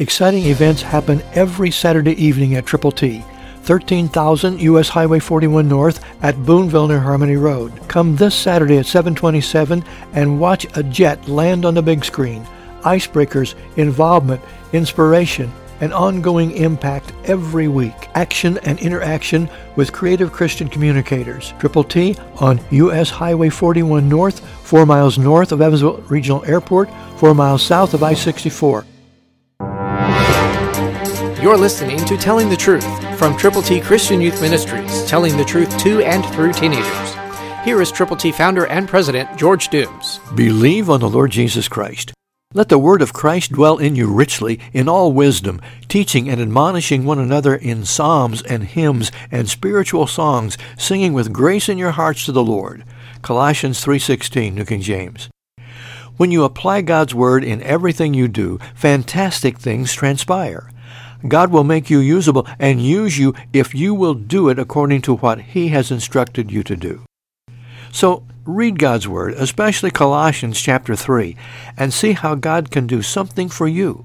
Exciting events happen every Saturday evening at Triple T, 13,000 U.S. Highway 41 North at Boonville near Harmony Road. Come this Saturday at 7:27 and watch a jet land on the big screen. Icebreakers, involvement, inspiration, and ongoing impact every week. Action and interaction with creative Christian communicators. Triple T on U.S. Highway 41 North, 4 miles north of Evansville Regional Airport, 4 miles south of I-64. You're listening to Telling the Truth from Triple T Christian Youth Ministries, telling the truth to and through teenagers. Here is Triple T founder and president, George Dooms. Believe on the Lord Jesus Christ. Let the word of Christ dwell in you richly in all wisdom, teaching and admonishing one another in psalms and hymns and spiritual songs, singing with grace in your hearts to the Lord. Colossians 3:16, New King James. When you apply God's word in everything you do, fantastic things transpire. God will make you usable and use you if you will do it according to what He has instructed you to do. So, read God's Word, especially Colossians chapter 3, and see how God can do something for you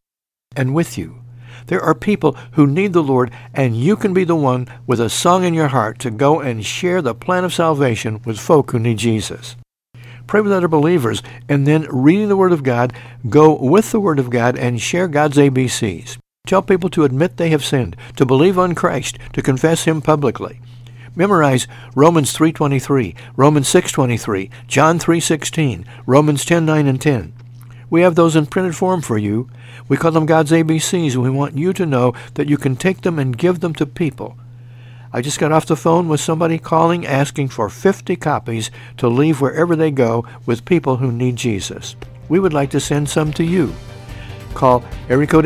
and with you. There are people who need the Lord, and you can be the one with a song in your heart to go and share the plan of salvation with folk who need Jesus. Pray with other believers, and then reading the Word of God, go with the Word of God and share God's ABCs. Tell people to admit they have sinned, to believe on Christ, to confess Him publicly. Memorize Romans 3:23, Romans 6:23, John 3:16, Romans 10:9 and 10. We have those in printed form for you. We call them God's ABCs, and we want you to know that you can take them and give them to people. I just got off the phone with somebody calling asking for 50 copies to leave wherever they go with people who need Jesus. We would like to send some to you. Call area code